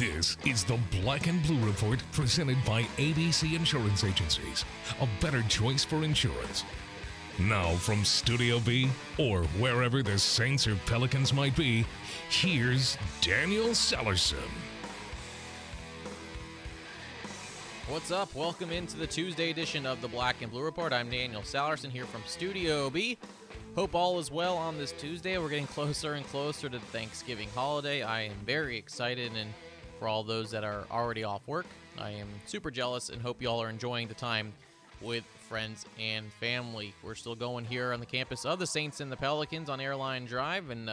This is the Black and Blue Report, presented by ABC Insurance Agencies. A better choice for insurance. Now from Studio B, or wherever the Saints or Pelicans might be, here's Daniel Sellerson. What's up? Welcome into the Tuesday edition of the Black and Blue Report. I'm Daniel Sellerson here from Studio B. Hope all is well on this Tuesday. We're getting closer and closer to the Thanksgiving holiday. I am very excited, and for all those that are already off work, I am super jealous and hope y'all are enjoying the time with friends and family. We're still going here on the campus of the Saints and the Pelicans on Airline Drive, and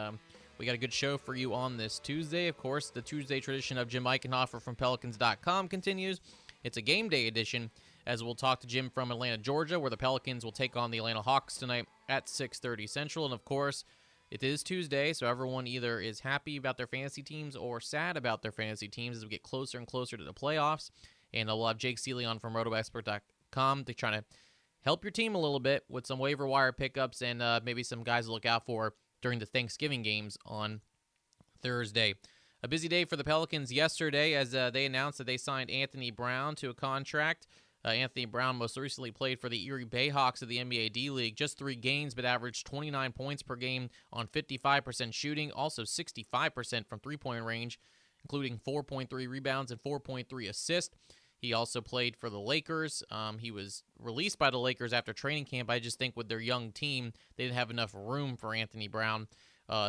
we got a good show for you on this Tuesday. Of course, the Tuesday tradition of Jim Eichenhofer from Pelicans.com continues. It's a game day edition, as we'll talk to Jim from Atlanta, Georgia, where the Pelicans will take on the Atlanta Hawks tonight at 6:30 Central. And, of course, it is Tuesday, so everyone either is happy about their fantasy teams or sad about their fantasy teams as we get closer and closer to the playoffs. And we'll have Jake Seeley on from RotoExpert.com. They're trying to help your team a little bit with some waiver wire pickups and maybe some guys to look out for during the Thanksgiving games on Thursday. A busy day for the Pelicans yesterday as they announced that they signed Anthony Brown to a contract. Anthony Brown most recently played for the Erie Bayhawks of the NBA D-League. Just 3 games, but averaged 29 points per game on 55% shooting, also 65% from three-point range, including 4.3 rebounds and 4.3 assists. He also played for the Lakers. He was released by the Lakers after training camp. I just think with their young team, they didn't have enough room for Anthony Brown.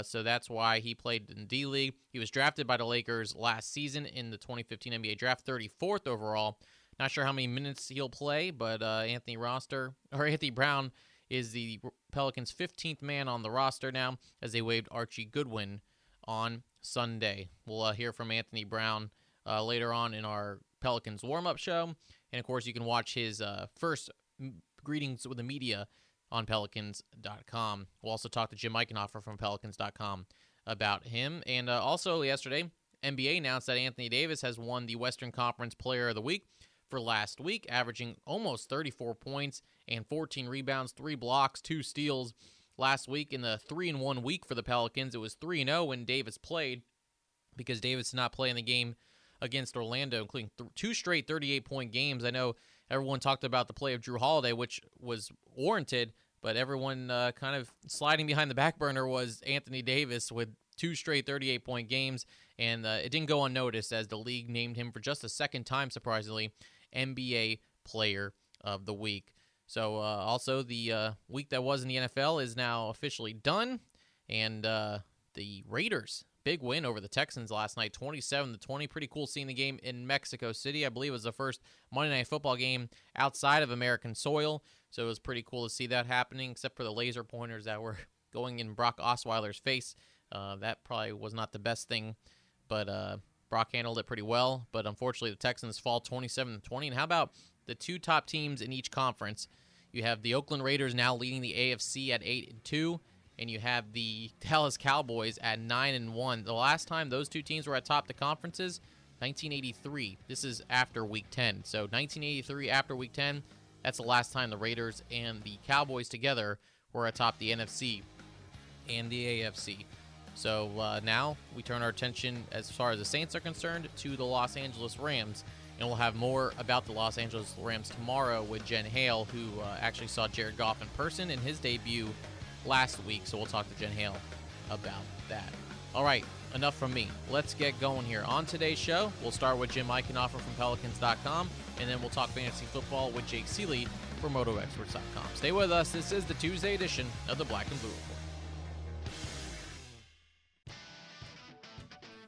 So that's why he played in D-League. He was drafted by the Lakers last season in the 2015 NBA draft, 34th overall. Not sure how many minutes he'll play, but Anthony Brown is the Pelicans' 15th man on the roster now as they waived Archie Goodwin on Sunday. We'll hear from Anthony Brown later on in our Pelicans warm-up show. And, of course, you can watch his first greetings with the media on Pelicans.com. We'll also talk to Jim Eichenhofer from Pelicans.com about him. And also yesterday, NBA announced that Anthony Davis has won the Western Conference Player of the Week for last week, averaging almost 34 points and 14 rebounds, 3 blocks, 2 steals last week. In the 3-1 week for the Pelicans, it was 3-0 when Davis played because Davis did not play in the game against Orlando, including 2 straight 38-point games. I know everyone talked about the play of Jrue Holiday, which was warranted, but everyone kind of sliding behind the back burner was Anthony Davis with 2 straight 38-point games, and it didn't go unnoticed as the league named him for just the second time, surprisingly, NBA Player of the Week. So also the week that was in the NFL is now officially done, and the Raiders, big win over the Texans last night, 27-20. Pretty cool seeing the game in Mexico City. I believe it was the first Monday Night Football game outside of American soil, so it was pretty cool to see that happening, except for the laser pointers that were going in Brock Osweiler's face. That probably was not the best thing, but Brock handled it pretty well. But unfortunately, the Texans fall 27-20. And how about the 2 top teams in each conference? You have the Oakland Raiders now leading the AFC at 8-2, and you have the Dallas Cowboys at 9-1. The last time those 2 teams were atop the conferences, 1983. This is after Week 10. So 1983 after Week 10, that's the last time the Raiders and the Cowboys together were atop the NFC and the AFC. So now we turn our attention, as far as the Saints are concerned, to the Los Angeles Rams. And we'll have more about the Los Angeles Rams tomorrow with Jen Hale, who actually saw Jared Goff in person in his debut last week. So we'll talk to Jen Hale about that. All right, enough from me. Let's get going here. On today's show, we'll start with Jim Eichenhofer from Pelicans.com, and then we'll talk fantasy football with Jake Seeley from RotoExperts.com. Stay with us. This is the Tuesday edition of the Black and Blue Report.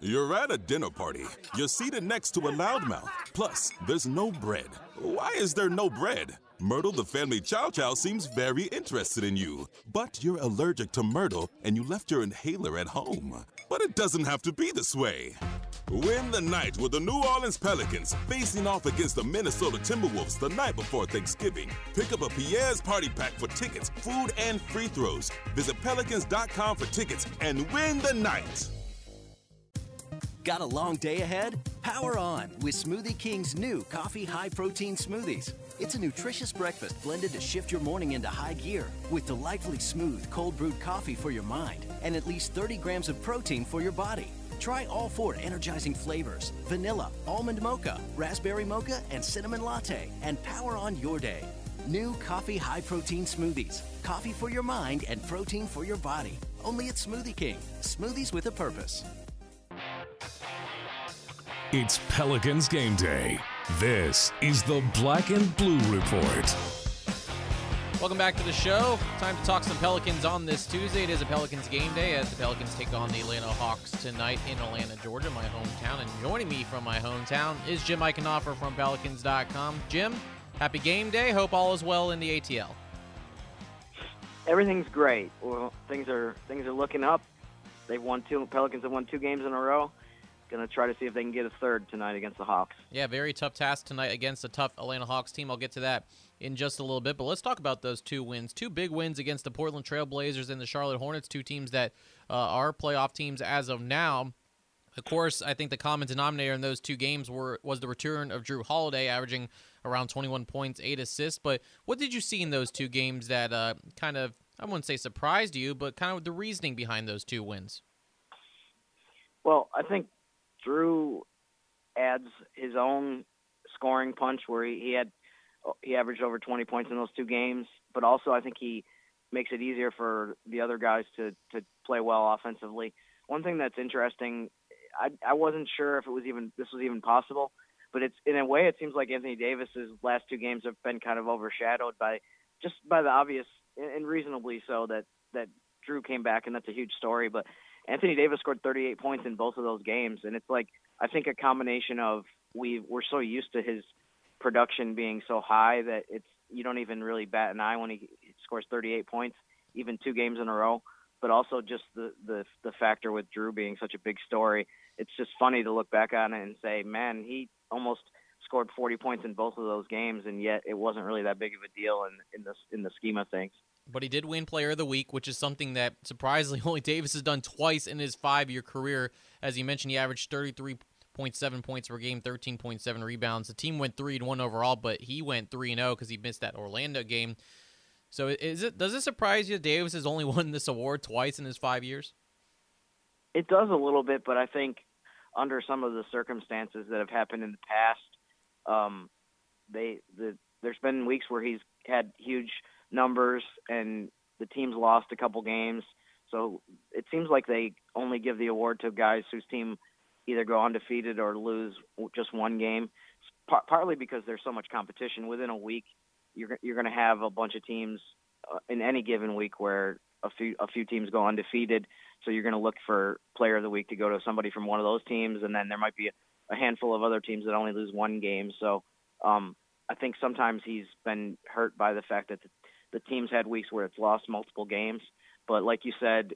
You're at a dinner party. You're seated next to a loudmouth. Plus, there's no bread. Why is there no bread? Myrtle, the family chow-chow, seems very interested in you. But you're allergic to Myrtle, and you left your inhaler at home. But it doesn't have to be this way. Win the night with the New Orleans Pelicans facing off against the Minnesota Timberwolves the night before Thanksgiving. Pick up a Pierre's party pack for tickets, food, and free throws. Visit Pelicans.com for tickets and win the night. Got a long day ahead? Power on with Smoothie King's new coffee high-protein smoothies. It's a nutritious breakfast blended to shift your morning into high gear with delightfully smooth cold-brewed coffee for your mind and at least 30 grams of protein for your body. Try all four energizing flavors, vanilla, almond mocha, raspberry mocha, and cinnamon latte, and power on your day. New coffee high-protein smoothies. Coffee for your mind and protein for your body. Only at Smoothie King. Smoothies with a purpose. It's Pelicans game day. This is the Black and Blue Report. Welcome back to the show. Time to talk some Pelicans on this Tuesday. It is a Pelicans game day as the Pelicans take on the Atlanta Hawks tonight in Atlanta, Georgia, my hometown. And joining me from my hometown is Jim Eichenhofer from Pelicans.com. Jim, happy game day. Hope all is well in the ATL. Everything's great. Well, things are looking up. Pelicans have won two games in a row. Going to try to see if they can get a third tonight against the Hawks. Yeah, very tough task tonight against a tough Atlanta Hawks team. I'll get to that in just a little bit, but let's talk about those two wins. Two big wins against the Portland Trail Blazers and the Charlotte Hornets, two teams that are playoff teams as of now. Of course, I think the common denominator in those two games was the return of Jrue Holiday, averaging around 21 points, 8 assists. But what did you see in those two games that kind of, I wouldn't say surprised you, but kind of the reasoning behind those two wins? Well, I think Jrue adds his own scoring punch where he averaged over 20 points in those two games, but also I think he makes it easier for the other guys to play well offensively. One thing that's interesting, I wasn't sure if this was even possible, but it's in a way it seems like Anthony Davis's last two games have been kind of overshadowed by the obvious and reasonably so that Jrue came back, and that's a huge story, but Anthony Davis scored 38 points in both of those games, and it's like I think a combination of we're so used to his production being so high that you don't even really bat an eye when he scores 38 points, even two games in a row, but also just the factor with Jrue being such a big story. It's just funny to look back on it and say, man, he almost scored 40 points in both of those games, and yet it wasn't really that big of a deal in the scheme of things. But he did win Player of the Week, which is something that surprisingly only Davis has done twice in his 5-year career. As you mentioned, he averaged 33.7 points per game, 13.7 rebounds. The team went 3-1 overall, but he went 3-0 because he missed that Orlando game. So does it surprise you Davis has only won this award twice in his 5 years? It does a little bit, but I think under some of the circumstances that have happened in the past, there's been weeks where he's had huge numbers and the team's lost a couple games, so it seems like they only give the award to guys whose team either go undefeated or lose just one game. Partly because there's so much competition within a week, you're going to have a bunch of teams in any given week where a few teams go undefeated. So you're going to look for Player of the Week to go to somebody from one of those teams, and then there might be a handful of other teams that only lose one game. So I think sometimes he's been hurt by the fact that the team's had weeks where it's lost multiple games, but like you said,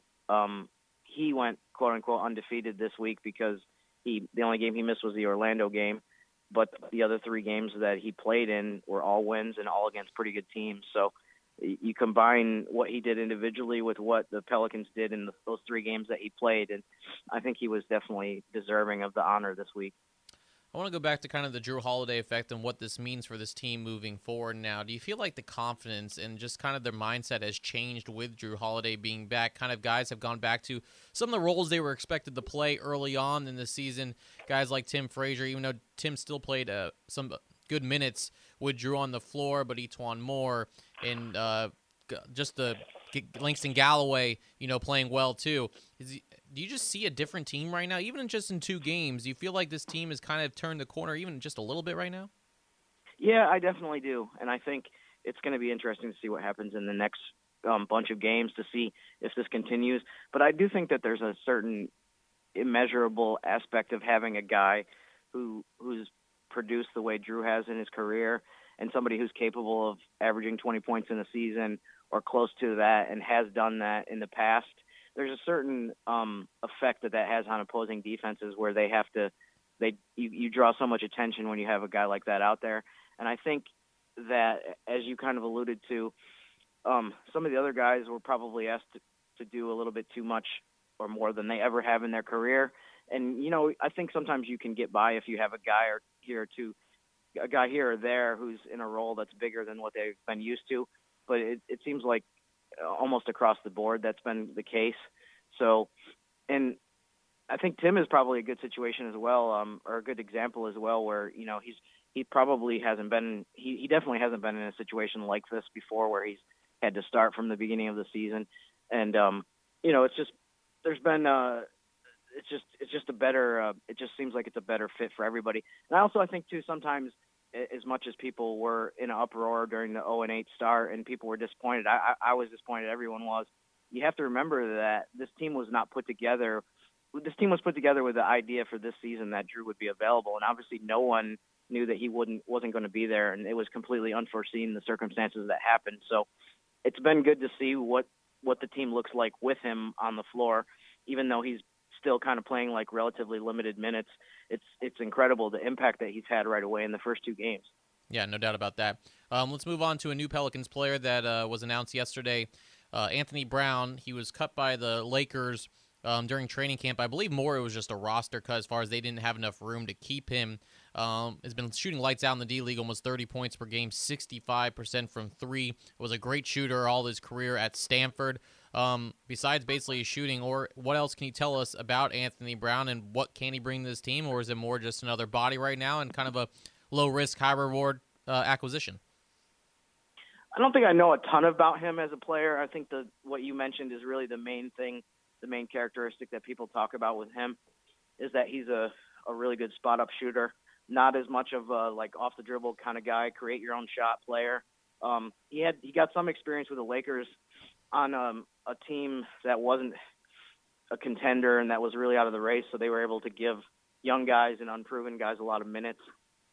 he went "quote unquote" undefeated this week because the only game he missed was the Orlando game, but the other three games that he played in were all wins and all against pretty good teams. So you combine what he did individually with what the Pelicans did in those three games that he played, and I think he was definitely deserving of the honor this week. I want to go back to kind of the Jrue Holiday effect and what this means for this team moving forward now. Do you feel like the confidence and just kind of their mindset has changed with Jrue Holiday being back? Kind of guys have gone back to some of the roles they were expected to play early on in the season. Guys like Tim Frazier, even though Tim still played some good minutes with Jrue on the floor, but Etuan Moore and just the Langston Galloway, playing well too. Do you just see a different team right now, even just in two games? Do you feel like this team has kind of turned the corner even just a little bit right now? Yeah, I definitely do, and I think it's going to be interesting to see what happens in the next bunch of games to see if this continues. But I do think that there's a certain immeasurable aspect of having a guy who's produced the way Jrue has in his career and somebody who's capable of averaging 20 points in a season or close to that and has done that in the past. There's a certain effect that has on opposing defenses where they have to you draw so much attention when you have a guy like that out there. And I think that, as you kind of alluded to, some of the other guys were probably asked to do a little bit too much or more than they ever have in their career. And, you know, I think sometimes you can get by if you have a guy here or there who's in a role that's bigger than what they've been used to. But it seems like almost across the board that's been the case. So, and I think Tim is probably a good situation as well, or a good example as well, where, you know, he definitely hasn't been in a situation like this before where he's had to start from the beginning of the season. And, you know, it just seems like it's a better fit for everybody. And I think too, sometimes as much as people were in an uproar during the 0-8 start and people were disappointed, I was disappointed. Everyone was. You have to remember that this team was not put together. This team was put together with the idea for this season that Jrue would be available. And obviously no one knew that he wasn't going to be there. And it was completely unforeseen, the circumstances that happened. So it's been good to see what the team looks like with him on the floor, even though he's still kind of playing like relatively limited minutes. It's incredible the impact that he's had right away in the first two games. Yeah, no doubt about that. Let's move on to a new Pelicans player that was announced yesterday, Anthony Brown. He was cut by the Lakers during training camp. I believe it was just a roster cut as far as they didn't have enough room to keep him. Has been shooting lights out in the D-League, almost 30 points per game, 65% from three. Was a great shooter all his career at Stanford. Besides basically shooting, or what else can you tell us about Anthony Brown and what can he bring to this team, or is it more just another body right now and kind of a low-risk, high-reward acquisition? I don't think I know a ton about him as a player. I think what you mentioned is really the main thing, the main characteristic that people talk about with him is that he's a really good spot-up shooter, not as much of a like off-the-dribble kind of guy, create-your-own-shot player. He got some experience with the Lakers on a team that wasn't a contender and that was really out of the race, so they were able to give young guys and unproven guys a lot of minutes.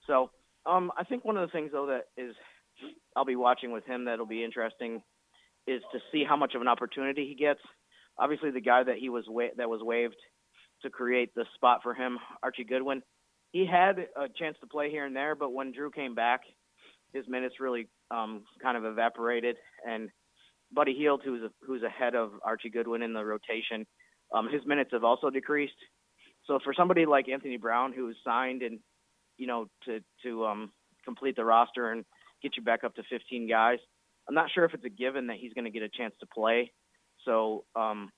So I think one of the things, though, I'll be watching with him that'll be interesting is to see how much of an opportunity he gets. Obviously, the guy that was waived to create the spot for him, Archie Goodwin, he had a chance to play here and there, but when Jrue came back, his minutes really kind of evaporated, and Buddy Hield, who's ahead of Archie Goodwin in the rotation, his minutes have also decreased. So for somebody like Anthony Brown, who was signed and, you know, to complete the roster and get you back up to 15 guys, I'm not sure if it's a given that he's going to get a chance to play. So I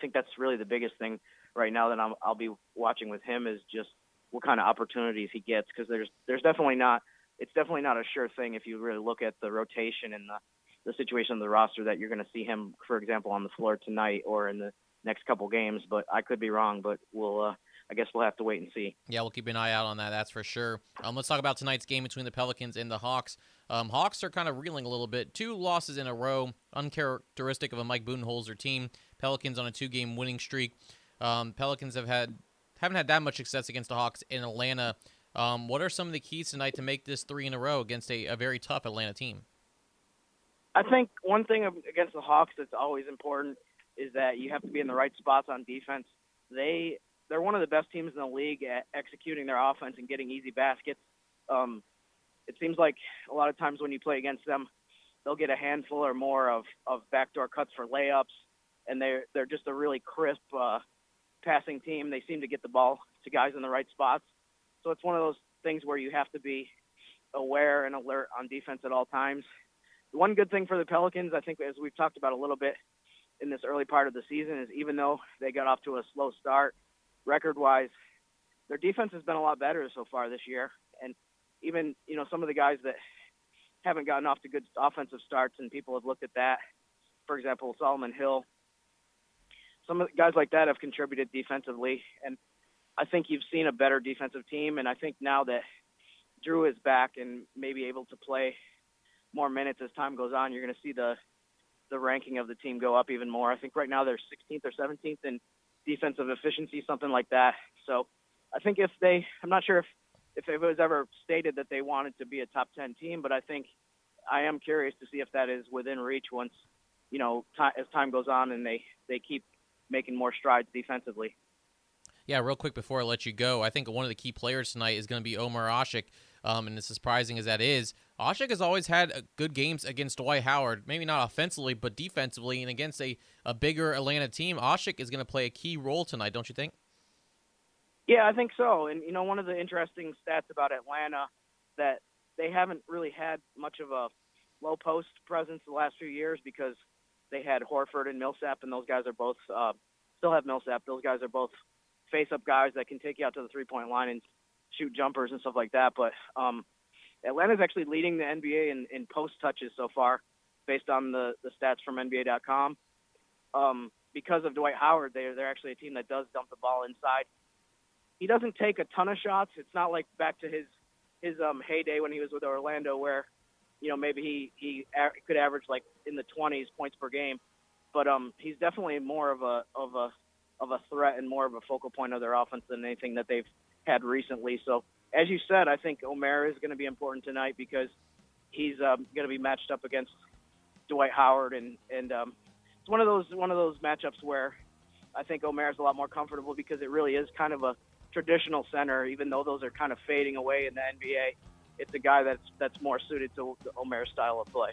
think that's really the biggest thing right now that I'll be watching with him is just what kind of opportunities he gets, because it's definitely not a sure thing if you really look at the rotation and the situation of the roster that you're going to see him, for example, on the floor tonight or in the next couple games. But I could be wrong, but I guess we'll have to wait and see. Yeah, we'll keep an eye out on that. That's for sure. Let's talk about tonight's game between the Pelicans and the Hawks. Hawks are kind of reeling a little bit. 2 losses in a row, uncharacteristic of a Mike Budenholzer team. Pelicans on a 2-game winning streak. Pelicans haven't had that much success against the Hawks in Atlanta. What are some of the keys tonight to make this 3 in a row against a very tough Atlanta team? I think one thing against the Hawks that's always important is that you have to be in the right spots on defense. They're one of the best teams in the league at executing their offense and getting easy baskets. It seems like a lot of times when you play against them, they'll get a handful or more of backdoor cuts for layups, and they're just a really crisp passing team. They seem to get the ball to guys in the right spots. So it's one of those things where you have to be aware and alert on defense at all times. One good thing for the Pelicans, I think, as we've talked about a little bit in this early part of the season, is even though they got off to a slow start, record-wise, their defense has been a lot better so far this year. And even, you know, some of the guys that haven't gotten off to good offensive starts and people have looked at that, for example, Solomon Hill, some of the guys like that have contributed defensively. And I think you've seen a better defensive team. And I think now that Jrue is back and maybe able to play more minutes as time goes on, you're going to see the ranking of the team go up even more. I think right now they're 16th or 17th in defensive efficiency, something like that. So I think I'm not sure if it was ever stated that they wanted to be a top 10 team, but I think I am curious to see if that is within reach once, you know, as time goes on and they keep making more strides defensively. Yeah, real quick before I let you go, I think one of the key players tonight is going to be Omar Ashik. And as surprising as that is, Ashik has always had good games against Dwight Howard, maybe not offensively, but defensively, and against a bigger Atlanta team. Ashik is going to play a key role tonight, don't you think? Yeah, I think so. And, you know, one of the interesting stats about Atlanta that they haven't really had much of a low post presence the last few years because they had Horford and Millsap, and those guys are both still have Millsap. Those guys are both face-up guys that can take you out to the three-point line and shoot jumpers and stuff like that. But Atlanta's actually leading the NBA in post touches so far based on the stats from NBA.com. Because of Dwight Howard, they're actually a team that does dump the ball inside. He doesn't take a ton of shots. It's not like back to his heyday when he was with Orlando where, you know, maybe he could average like in the 20s points per game. But he's definitely more of a threat and more of a focal point of their offense than anything that they've had recently. So, as you said, I think Omer is going to be important tonight because he's going to be matched up against Dwight Howard, and it's one of those matchups where I think Omer is a lot more comfortable because it really is kind of a traditional center, even though those are kind of fading away in the NBA. It's a guy that's more suited to Omer's style of play.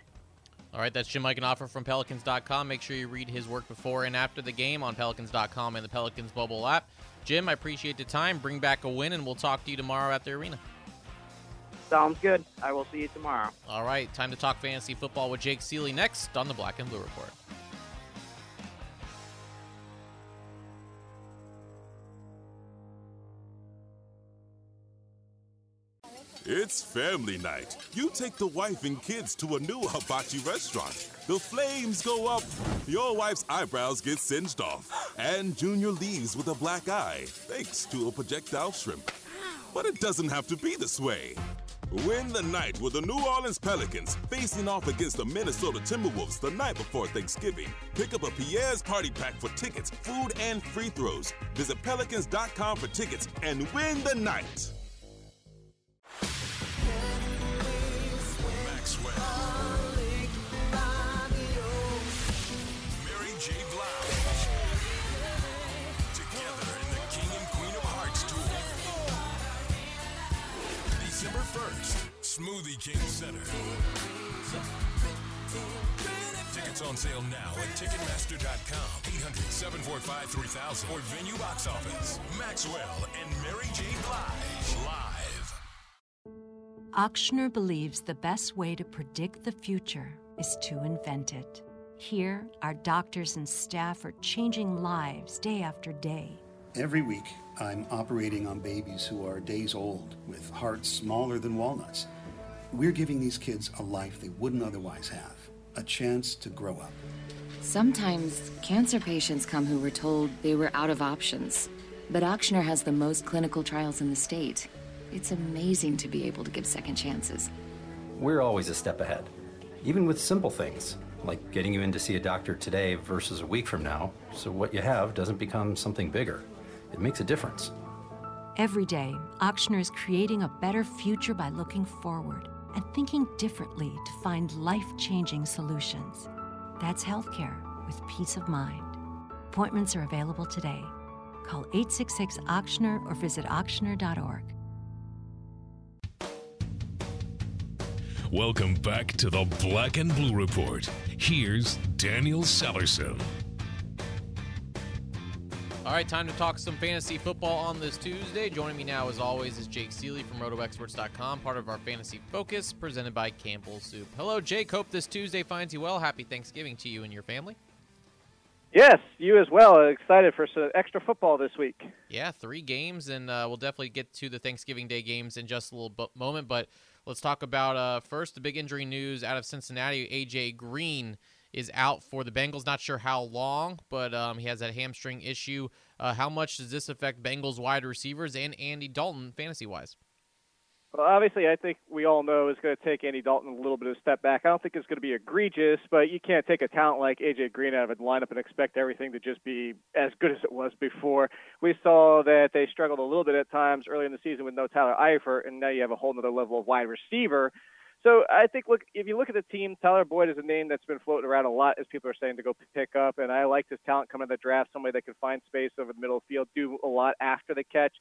All right, that's Jim Eichenhofer from Pelicans.com. Make sure you read his work before and after the game on Pelicans.com and the Pelicans Bubble app. Jim, I appreciate the time. Bring back a win, and we'll talk to you tomorrow at the arena. Sounds good. I will see you tomorrow. All right, time to talk fantasy football with Jake Seeley next on the Black and Blue Report. It's family night. You take the wife and kids to a new hibachi restaurant. The flames go up, your wife's eyebrows get singed off, and Junior leaves with a black eye thanks to a projectile shrimp. But it doesn't have to be this way. Win the night with the New Orleans Pelicans facing off against the Minnesota Timberwolves the night before Thanksgiving. Pick up a Pierre's party pack for tickets, food, and free throws. Visit Pelicans.com for tickets and win the night. Smoothie King Center. Tickets on sale now at Ticketmaster.com. 800-745-3000 or venue box office. Maxwell and Mary J. Blige live. Ochsner believes the best way to predict the future is to invent it. Here, our doctors and staff are changing lives day after day. Every week, I'm operating on babies who are days old with hearts smaller than walnuts. We're giving these kids a life they wouldn't otherwise have, a chance to grow up. Sometimes cancer patients come who were told they were out of options, but Ochsner has the most clinical trials in the state. It's amazing to be able to give second chances. We're always a step ahead, even with simple things, like getting you in to see a doctor today versus a week from now, so what you have doesn't become something bigger. It makes a difference. Every day, Ochsner is creating a better future by looking forward and thinking differently to find life-changing solutions. That's healthcare with peace of mind. Appointments are available today. Call 866-OCHSNER or visit ochsner.org. Welcome back to the Black and Blue Report. Here's Daniel Sellerson. All right, time to talk some fantasy football on this Tuesday. Joining me now, as always, is Jake Seeley from RotoExperts.com, part of our Fantasy Focus, presented by Campbell's Soup. Hello, Jake. Hope this Tuesday finds you well. Happy Thanksgiving to you and your family. Yes, you as well. Excited for some extra football this week. Yeah, 3 games, and we'll definitely get to the Thanksgiving Day games in just a little moment. But let's talk about, first, the big injury news out of Cincinnati. A.J. Green is out for the Bengals. Not sure how long, but he has that hamstring issue. How much does this affect Bengals wide receivers and Andy Dalton fantasy-wise? Well, obviously, I think we all know it's going to take Andy Dalton a little bit of a step back. I don't think it's going to be egregious, but you can't take a talent like A.J. Green out of a lineup and expect everything to just be as good as it was before. We saw that they struggled a little bit at times early in the season with no Tyler Eifert, and now you have a whole other level of wide receiver. So I think, look, if you look at the team, Tyler Boyd is a name that's been floating around a lot, as people are saying, to go pick up. And I liked his talent coming to the draft, somebody that can find space over the middle of the field, do a lot after the catch.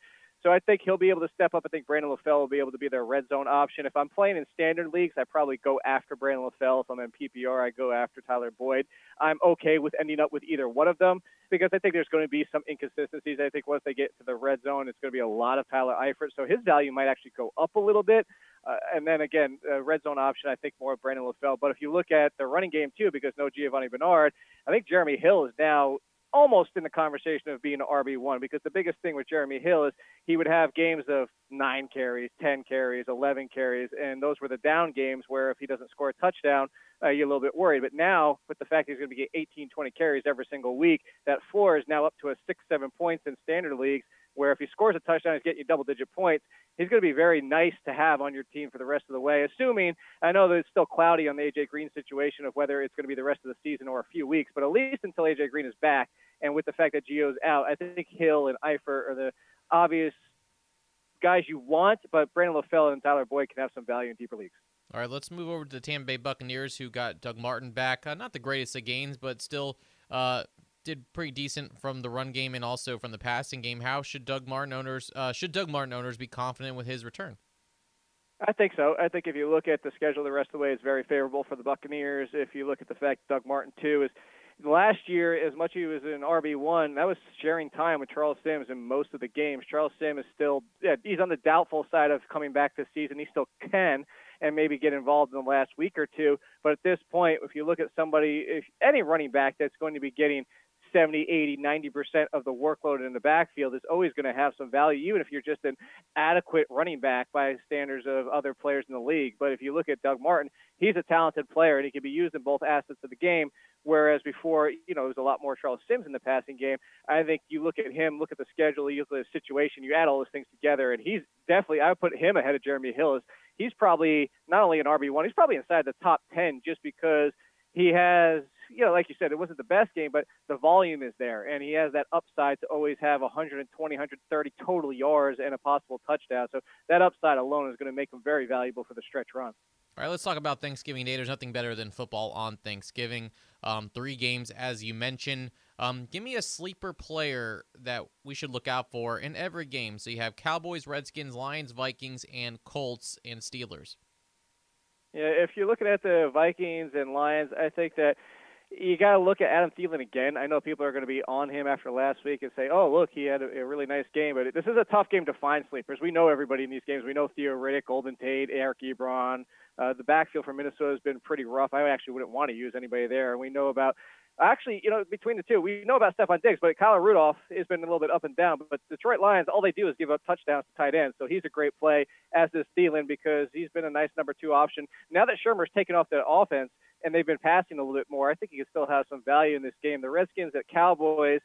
So I think he'll be able to step up. I think Brandon LaFell will be able to be their red zone option. If I'm playing in standard leagues, I probably go after Brandon LaFell. If I'm in PPR, I go after Tyler Boyd. I'm okay with ending up with either one of them because I think there's going to be some inconsistencies. I think once they get to the red zone, it's going to be a lot of Tyler Eifert. So his value might actually go up a little bit. And then, again, red zone option, I think more of Brandon LaFell. But if you look at the running game, too, because no Giovanni Bernard, I think Jeremy Hill is now – almost in the conversation of being an RB1, because the biggest thing with Jeremy Hill is he would have games of 9 carries, 10 carries, 11 carries, and those were the down games where if he doesn't score a touchdown, you're a little bit worried. But now, with the fact he's going to get 18, 20 carries every single week, that floor is now up to a 6-7 points in standard leagues, where if he scores a touchdown, he's getting you double-digit points. He's going to be very nice to have on your team for the rest of the way, assuming, I know that it's still cloudy on the A.J. Green situation of whether it's going to be the rest of the season or a few weeks, but at least until A.J. Green is back, and with the fact that Gio's out, I think Hill and Eifert are the obvious guys you want, but Brandon LaFell and Tyler Boyd can have some value in deeper leagues. All right, let's move over to the Tampa Bay Buccaneers, who got Doug Martin back. Not the greatest of gains, but still did pretty decent from the run game and also from the passing game. How should Doug Martin owners be confident with his return? I think so. I think if you look at the schedule the rest of the way, it's very favorable for the Buccaneers. If you look at the fact Doug Martin, too, is last year, as much as he was in RB1, that was sharing time with Charles Sims in most of the games. Charles Sims is still he's on the doubtful side of coming back this season. He still can and maybe get involved in the last week or two. But at this point, if you look at somebody, if any running back that's going to be getting 70, 80, 90% of the workload in the backfield is always going to have some value, even if you're just an adequate running back by standards of other players in the league. But if you look at Doug Martin, he's a talented player, and he can be used in both assets of the game, whereas before, it was a lot more Charles Sims in the passing game. I think you look at him, look at the schedule, you look at the situation, you add all those things together, and he's definitely, I would put him ahead of Jeremy Hill. He's probably not only an RB1, he's probably inside the top 10 just because he has, like you said, it wasn't the best game, but the volume is there, and he has that upside to always have 120, 130 total yards and a possible touchdown. So that upside alone is going to make him very valuable for the stretch run. All right, let's talk about Thanksgiving Day. There's nothing better than football on Thanksgiving. 3 games, as you mentioned. Give me a sleeper player that we should look out for in every game. So you have Cowboys, Redskins, Lions, Vikings, and Colts and Steelers. Yeah, if you're looking at the Vikings and Lions, I think that you got to look at Adam Thielen again. I know people are going to be on him after last week and say, oh, look, he had a really nice game. But this is a tough game to find sleepers. We know everybody in these games. We know Theo Riddick, Golden Tate, Eric Ebron. The backfield for Minnesota has been pretty rough. I actually wouldn't want to use anybody there. And we know about – actually, between the two, we know about Stephon Diggs, but Kyle Rudolph has been a little bit up and down. But Detroit Lions, all they do is give up touchdowns to tight ends. So he's a great play, as is Thielen, because he's been a nice number 2 option. Now that Shermer's taken off the offense, and they've been passing a little bit more, I think he can still have some value in this game. The Redskins at Cowboys,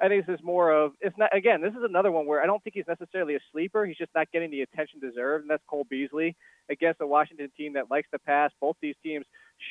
I think this is more of, it's not, again, this is another one where I don't think he's necessarily a sleeper. He's just not getting the attention deserved, and that's Cole Beasley against a Washington team that likes to pass. Both these teams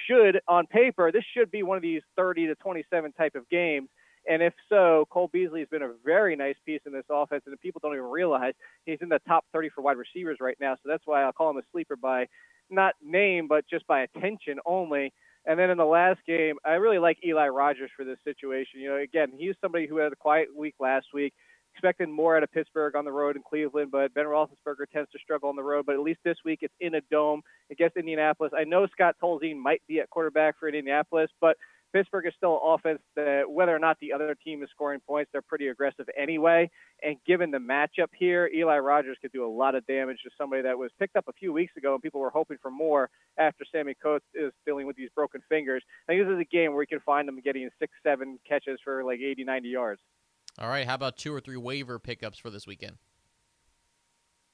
should, on paper, this should be one of these 30-27 type of games. And if so, Cole Beasley has been a very nice piece in this offense, and people don't even realize he's in the top 30 for wide receivers right now. So that's why I'll call him a sleeper by not name, but just by attention only. And then in the last game, I really like Eli Rogers for this situation. Again, he's somebody who had a quiet week last week, expected more out of Pittsburgh on the road in Cleveland, but Ben Roethlisberger tends to struggle on the road. But at least this week it's in a dome against Indianapolis. I know Scott Tolzien might be at quarterback for Indianapolis, but Pittsburgh is still an offense that, whether or not the other team is scoring points, they're pretty aggressive anyway. And given the matchup here, Eli Rogers could do a lot of damage to somebody that was picked up a few weeks ago and people were hoping for more after Sammy Coates is dealing with these broken fingers. I think this is a game where you can find them getting 6-7 catches for like 80, 90 yards. All right, how about 2 or 3 waiver pickups for this weekend?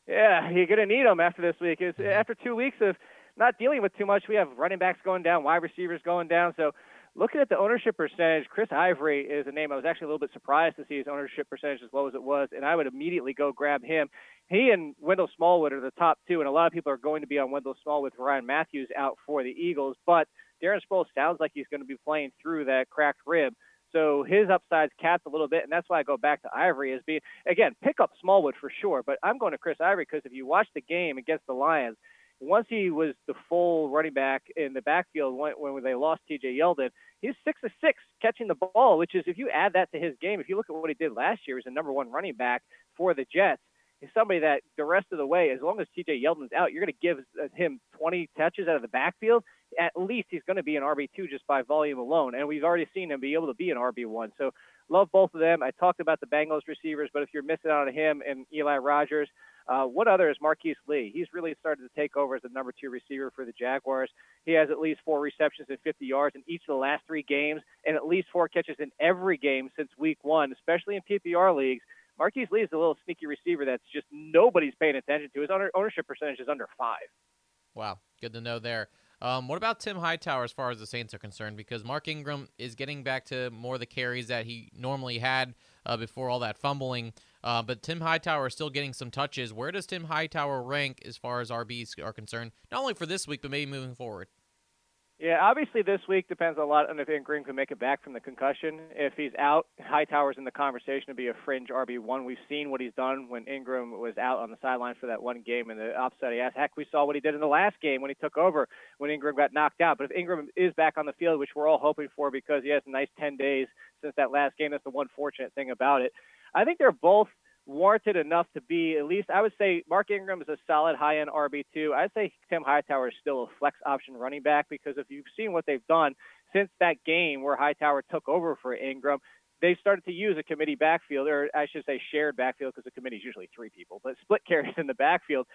Yeah, you're going to need them after this week. It's after 2 weeks of not dealing with too much, we have running backs going down, wide receivers going down, so looking at the ownership percentage, Chris Ivory is a name I was actually a little bit surprised to see his ownership percentage as low as it was, and I would immediately go grab him. He and Wendell Smallwood are the top 2, and a lot of people are going to be on Wendell Smallwood with Ryan Matthews out for the Eagles, but Darren Sproles sounds like he's going to be playing through that cracked rib. So his upside's capped a little bit, and that's why I go back to Ivory as being, again, pick up Smallwood for sure, but I'm going to Chris Ivory because if you watch the game against the Lions, once he was the full running back in the backfield when they lost T.J. Yeldon, he's 6 of 6 catching the ball, which is, if you add that to his game, if you look at what he did last year, he was the #1 running back for the Jets. He's somebody that the rest of the way, as long as T.J. Yeldon's out, you're going to give him 20 touches out of the backfield. At least he's going to be an RB2 just by volume alone, and we've already seen him be able to be an RB1. So love both of them. I talked about the Bengals receivers, but if you're missing out on him and Eli Rogers, one other is Marquise Lee. He's really started to take over as the #2 receiver for the Jaguars. He has at least 4 receptions and 50 yards in each of the last 3 games, and at least 4 catches in every game since week 1, especially in PPR leagues. Marquise Lee is a little sneaky receiver that's just nobody's paying attention to. His ownership percentage is under 5. Wow, good to know there. What about Tim Hightower as far as the Saints are concerned? Because Mark Ingram is getting back to more of the carries that he normally had before all that fumbling. But Tim Hightower is still getting some touches. Where does Tim Hightower rank as far as RBs are concerned? Not only for this week, but maybe moving forward. Yeah, obviously this week depends a lot on if Ingram can make it back from the concussion. If he's out, Hightower's in the conversation to be a fringe RB1. We've seen what he's done when Ingram was out on the sideline for that one game and the upset he had. Heck, we saw what he did in the last game when he took over when Ingram got knocked out. But if Ingram is back on the field, which we're all hoping for because he has a nice 10 days since that last game, that's the one fortunate thing about it. I think they're both warranted enough to be, at least I would say Mark Ingram is a solid high-end RB2. I'd say Tim Hightower is still a flex option running back because if you've seen what they've done since that game where Hightower took over for Ingram, they've started to use a committee backfield, or I should say shared backfield because the committee is usually 3 people, but split carries in the backfield.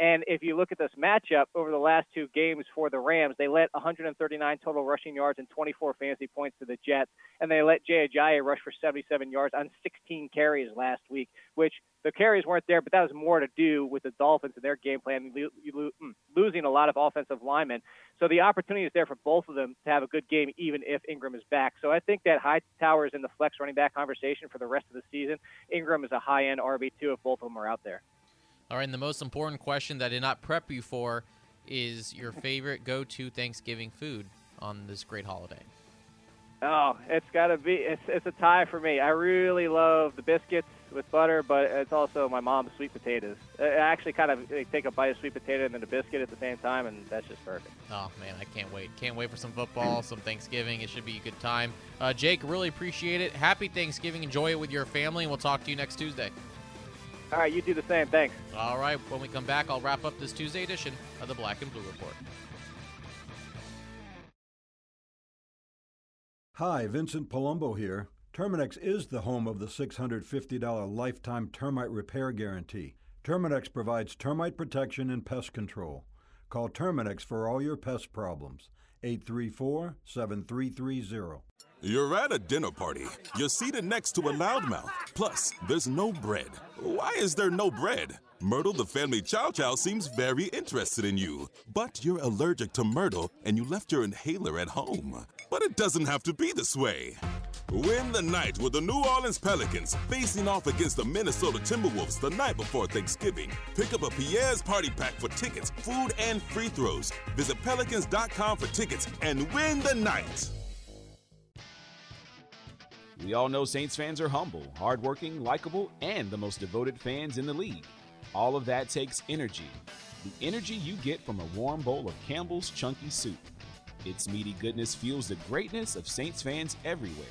And if you look at this matchup over the last 2 games for the Rams, they let 139 total rushing yards and 24 fantasy points to the Jets, and they let Jay Ajayi rush for 77 yards on 16 carries last week, which the carries weren't there, but that was more to do with the Dolphins and their game plan, losing a lot of offensive linemen. So the opportunity is there for both of them to have a good game, even if Ingram is back. So I think that Hightower is in the flex running back conversation for the rest of the season. Ingram is a high-end RB2 if both of them are out there. All right, and the most important question that I did not prep you for is your favorite go-to Thanksgiving food on this great holiday. Oh, it's got to be. It's a tie for me. I really love the biscuits with butter, but it's also my mom's sweet potatoes. I actually kind of take a bite of sweet potato and then a biscuit at the same time, and that's just perfect. Oh, man, I can't wait. Can't wait for some football, some Thanksgiving. It should be a good time. Jake, really appreciate it. Happy Thanksgiving. Enjoy it with your family, and we'll talk to you next Tuesday. All right, you do the same. Thanks. All right, when we come back, I'll wrap up this Tuesday edition of the Black and Blue Report. Hi, Vincent Palumbo here. Terminex is the home of the $650 lifetime termite repair guarantee. Terminex provides termite protection and pest control. Call Terminex for all your pest problems. 834-7330. You're at a dinner party. You're seated next to a loudmouth. Plus, there's no bread. Why is there no bread? Myrtle, the family chow-chow, seems very interested in you. But you're allergic to Myrtle, and you left your inhaler at home. But it doesn't have to be this way. Win the night with the New Orleans Pelicans, facing off against the Minnesota Timberwolves the night before Thanksgiving. Pick up a Pierre's party pack for tickets, food, and free throws. Visit Pelicans.com for tickets and win the night. We all know Saints fans are humble, hardworking, likable, and the most devoted fans in the league. All of that takes energy. The energy you get from a warm bowl of Campbell's Chunky Soup. Its meaty goodness fuels the greatness of Saints fans everywhere.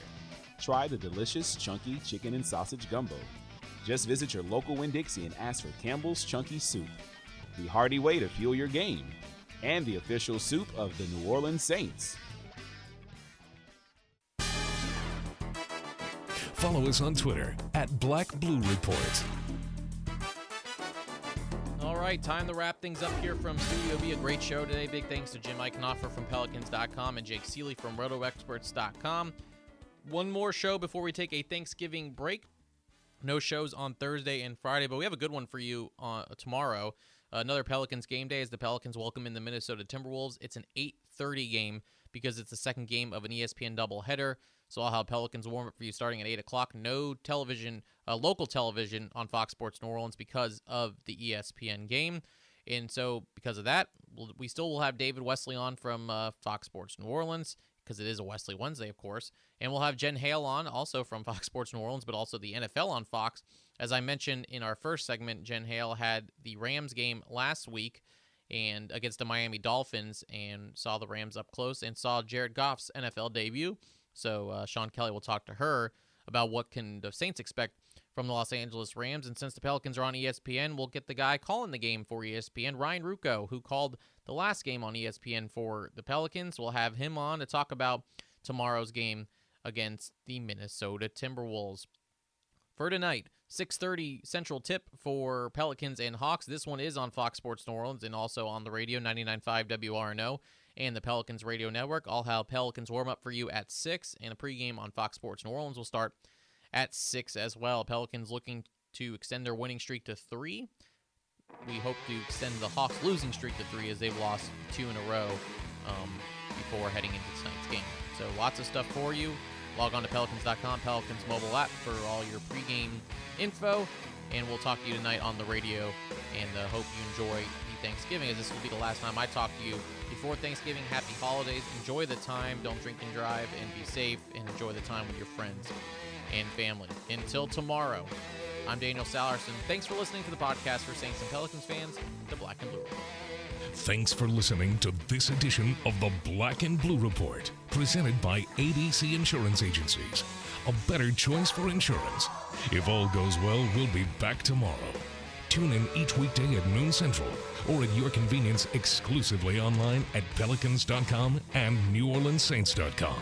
Try the delicious Chunky Chicken and Sausage Gumbo. Just visit your local Winn-Dixie and ask for Campbell's Chunky Soup, the hearty way to fuel your game, and the official soup of the New Orleans Saints. Follow us on Twitter at Black Blue Report. All right, time to wrap things up here from Studio B. A great show today. Big thanks to Jim Eichenhofer from Pelicans.com and Jake Seeley from RotoExperts.com. One more show before we take a Thanksgiving break. No shows on Thursday and Friday, but we have a good one for you tomorrow. Another Pelicans game day as the Pelicans welcome in the Minnesota Timberwolves. It's an 8:30 game because it's the second game of an ESPN doubleheader. So I'll have Pelicans warm up for you starting at 8 o'clock. No television, local television on Fox Sports New Orleans because of the ESPN game. And so because of that, we still will have David Wesley on from Fox Sports New Orleans because it is a Wesley Wednesday, of course. And we'll have Jen Hale on also from Fox Sports New Orleans, but also the NFL on Fox. As I mentioned in our first segment, Jen Hale had the Rams game last week. and against the Miami Dolphins, and saw the Rams up close and saw Jared Goff's NFL debut. So Sean Kelly will talk to her about what can the Saints expect from the Los Angeles Rams. And since the Pelicans are on ESPN, we'll get the guy calling the game for ESPN, Ryan Rucco, who called the last game on ESPN for the Pelicans. We'll have him on to talk about tomorrow's game against the Minnesota Timberwolves. For tonight, 6:30 Central tip for Pelicans and Hawks. This one is on Fox Sports New Orleans and also on the radio, 99.5 WRNO and the Pelicans Radio Network. I'll have Pelicans warm up for you at 6, and a pregame on Fox Sports New Orleans will start at 6 as well. Pelicans looking to extend their winning streak to 3. We hope to extend the Hawks' losing streak to 3, as they've lost 2 in a row before heading into tonight's game. So lots of stuff for you. Log on to Pelicans.com, Pelicans mobile app, for all your pregame info. And we'll talk to you tonight on the radio, and hope you enjoy the Thanksgiving, as this will be the last time I talk to you before Thanksgiving. Happy holidays. Enjoy the time. Don't drink and drive, and be safe, and enjoy the time with your friends and family. Until tomorrow, I'm Daniel Salerson. Thanks for listening to the podcast for Saints and Pelicans fans, the Black and Blue Report. Thanks for listening to this edition of the Black and Blue Report, presented by ABC Insurance Agencies. A better choice for insurance. If all goes well, we'll be back tomorrow. Tune in each weekday at noon Central, or at your convenience exclusively online at Pelicans.com and NewOrleansSaints.com.